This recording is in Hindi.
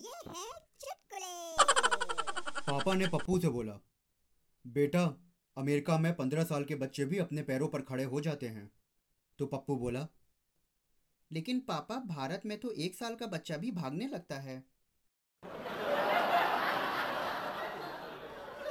ये है चुटकुले। पापा ने पप्पू से बोला, बेटा अमेरिका में 15 साल के बच्चे भी अपने पैरों पर खड़े हो जाते हैं। तो पप्पू बोला, लेकिन पापा भारत में तो 1 साल का बच्चा भी भागने लगता है।